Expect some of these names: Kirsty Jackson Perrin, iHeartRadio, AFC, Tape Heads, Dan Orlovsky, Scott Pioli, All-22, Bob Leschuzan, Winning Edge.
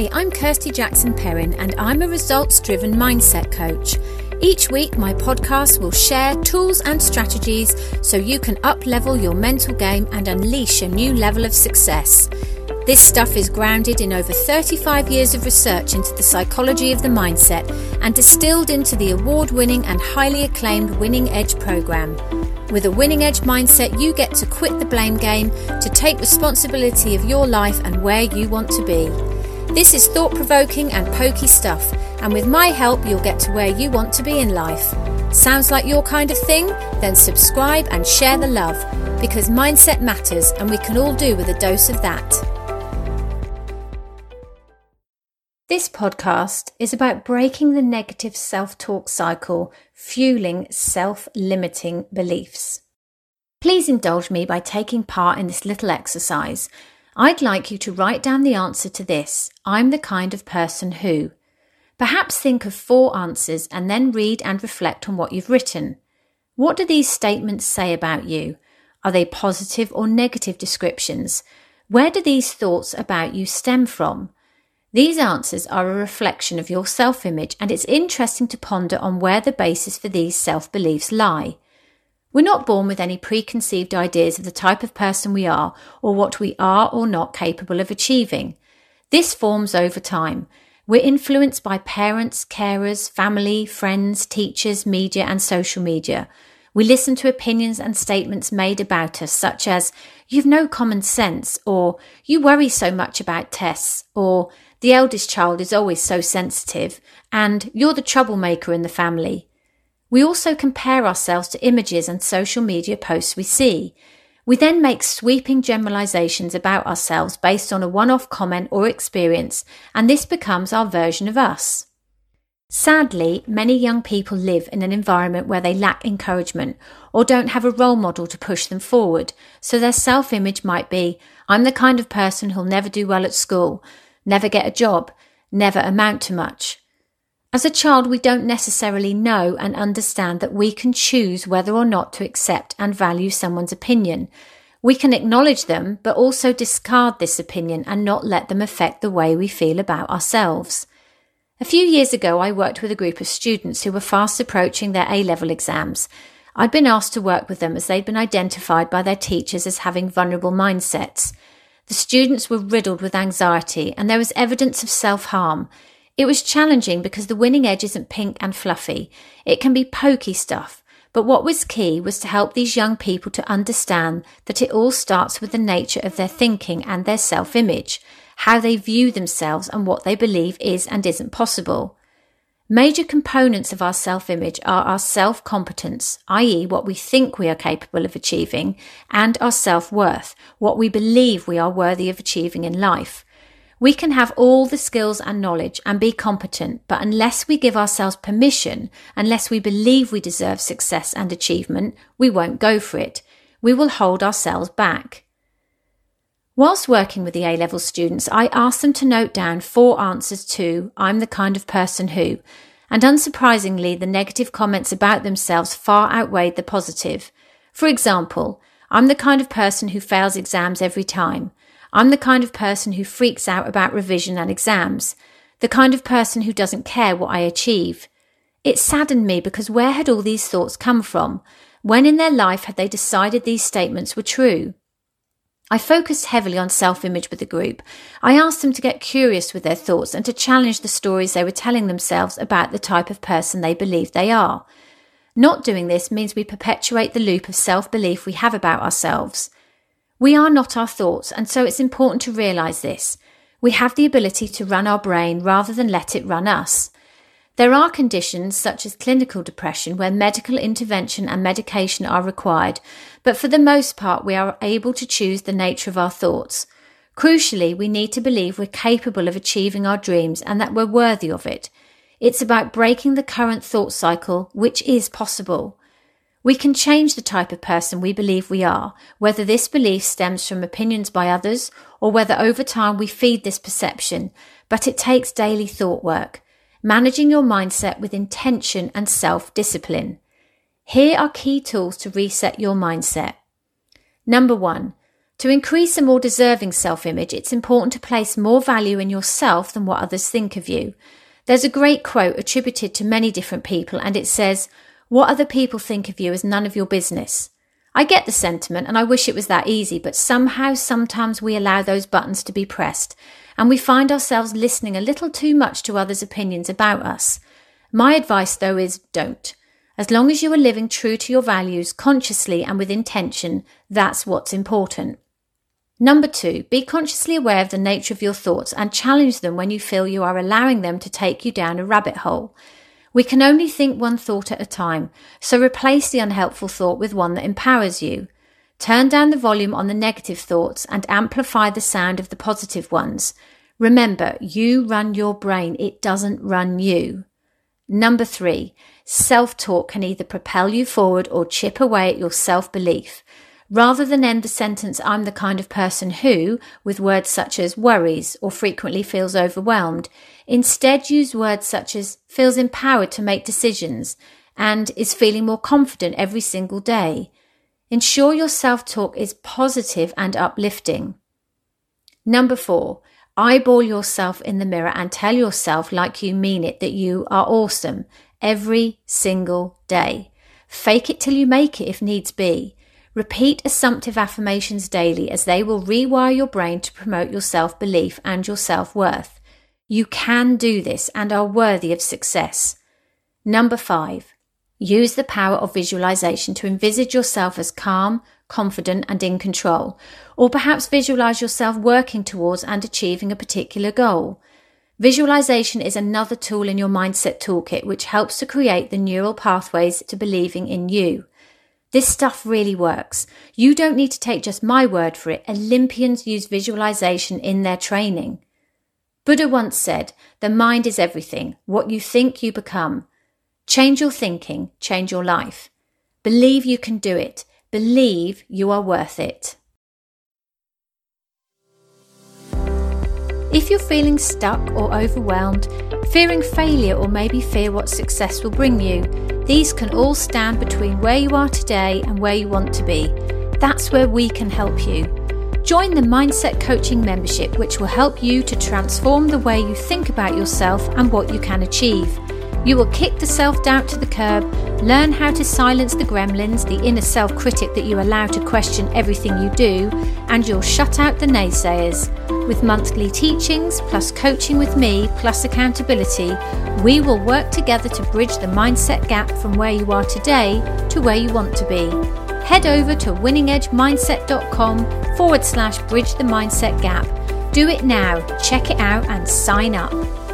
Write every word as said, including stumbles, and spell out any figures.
Hi, I'm Kirsty Jackson Perrin and I'm a results-driven mindset coach. Each week my podcast will share tools and strategies so you can up-level your mental game and unleash a new level of success. This stuff is grounded in over thirty-five years of research into the psychology of the mindset and distilled into the award-winning and highly acclaimed Winning Edge program. With a Winning Edge mindset, you get to quit the blame game, to take responsibility of your life and where you want to be. This is thought-provoking and pokey stuff, and with my help you'll get to where you want to be in life. Sounds like your kind of thing? Then subscribe and share the love, because mindset matters and we can all do with a dose of that. This podcast is about breaking the negative self-talk cycle, fueling self-limiting beliefs. Please indulge me by taking part in this little exercise. I'd like you to write down the answer to this, I'm the kind of person who. Perhaps think of four answers and then read and reflect on what you've written. What do these statements say about you? Are they positive or negative descriptions? Where do these thoughts about you stem from? These answers are a reflection of your self-image, and it's interesting to ponder on where the basis for these self-beliefs lie. We're not born with any preconceived ideas of the type of person we are or what we are or not capable of achieving. This forms over time. We're influenced by parents, carers, family, friends, teachers, media and social media. We listen to opinions and statements made about us such as, you've no common sense, or you worry so much about tests, or the eldest child is always so sensitive, and you're the troublemaker in the family. We also compare ourselves to images and social media posts we see. We then make sweeping generalizations about ourselves based on a one-off comment or experience, and this becomes our version of us. Sadly, many young people live in an environment where they lack encouragement or don't have a role model to push them forward, so their self-image might be, I'm the kind of person who'll never do well at school, never get a job, never amount to much. As a child, we don't necessarily know and understand that we can choose whether or not to accept and value someone's opinion. We can acknowledge them, but also discard this opinion and not let them affect the way we feel about ourselves. A few years ago, I worked with a group of students who were fast approaching their A-level exams. I'd been asked to work with them as they'd been identified by their teachers as having vulnerable mindsets. The students were riddled with anxiety, and there was evidence of self-harm. It was challenging because the winning edge isn't pink and fluffy. It can be pokey stuff. But what was key was to help these young people to understand that it all starts with the nature of their thinking and their self-image, how they view themselves and what they believe is and isn't possible. Major components of our self-image are our self-competence, that is what we think we are capable of achieving, and our self-worth, what we believe we are worthy of achieving in life. We can have all the skills and knowledge and be competent, but unless we give ourselves permission, unless we believe we deserve success and achievement, we won't go for it. We will hold ourselves back. Whilst working with the A-level students, I asked them to note down four answers to I'm the kind of person who, and unsurprisingly, the negative comments about themselves far outweighed the positive. For example, I'm the kind of person who fails exams every time. I'm the kind of person who freaks out about revision and exams, the kind of person who doesn't care what I achieve. It saddened me because where had all these thoughts come from? When in their life had they decided these statements were true? I focused heavily on self-image with the group. I asked them to get curious with their thoughts and to challenge the stories they were telling themselves about the type of person they believe they are. Not doing this means we perpetuate the loop of self-belief we have about ourselves. We are not our thoughts, and so it's important to realise this. We have the ability to run our brain rather than let it run us. There are conditions such as clinical depression where medical intervention and medication are required, but for the most part we are able to choose the nature of our thoughts. Crucially, we need to believe we're capable of achieving our dreams and that we're worthy of it. It's about breaking the current thought cycle, which is possible. We can change the type of person we believe we are, whether this belief stems from opinions by others or whether over time we feed this perception, but it takes daily thought work, managing your mindset with intention and self-discipline. Here are key tools to reset your mindset. Number one, To increase a more deserving self-image, it's important to place more value in yourself than what others think of you. There's a great quote attributed to many different people, and it says, "What other people think of you is none of your business." I get the sentiment, and I wish it was that easy, but somehow sometimes we allow those buttons to be pressed, and we find ourselves listening a little too much to others' opinions about us. My advice, though, is don't. As long as you are living true to your values, consciously and with intention, that's what's important. Number two, be consciously aware of the nature of your thoughts and challenge them when you feel you are allowing them to take you down a rabbit hole. We can only think one thought at a time, so replace the unhelpful thought with one that empowers you. Turn down the volume on the negative thoughts and amplify the sound of the positive ones. Remember, you run your brain, it doesn't run you. Number three, self-talk can either propel you forward or chip away at your self-belief. Rather than end the sentence, "I'm the kind of person who," with words such as "worries" or "frequently feels overwhelmed," instead use words such as "feels empowered to make decisions" and "is feeling more confident every single day." Ensure your self-talk is positive and uplifting. Number four, eyeball yourself in the mirror and tell yourself, like you mean it, that you are awesome every single day. Fake it till you make it if needs be. Repeat assumptive affirmations daily, as they will rewire your brain to promote your self-belief and your self-worth. You can do this and are worthy of success. Number five, use the power of visualization to envisage yourself as calm, confident, and in control, or perhaps visualize yourself working towards and achieving a particular goal. Visualization is another tool in your mindset toolkit, which helps to create the neural pathways to believing in you. This stuff really works. You don't need to take just my word for it. Olympians use visualization in their training. Buddha once said, "The mind is everything. What you think, you become." Change your thinking, change your life. Believe you can do it. Believe you are worth it. If you're feeling stuck or overwhelmed, fearing failure, or maybe fear what success will bring you, these can all stand between where you are today and where you want to be. That's where we can help you. Join the Mindset Coaching membership, which will help you to transform the way you think about yourself and what you can achieve. You will kick the self-doubt to the curb, learn how to silence the gremlins, the inner self-critic that you allow to question everything you do, and you'll shut out the naysayers. With monthly teachings, plus coaching with me, plus accountability, we will work together to bridge the mindset gap from where you are today to where you want to be. Head over to winning edge mindset dot com forward slash bridge the mindset gap. Do it now, check it out and sign up.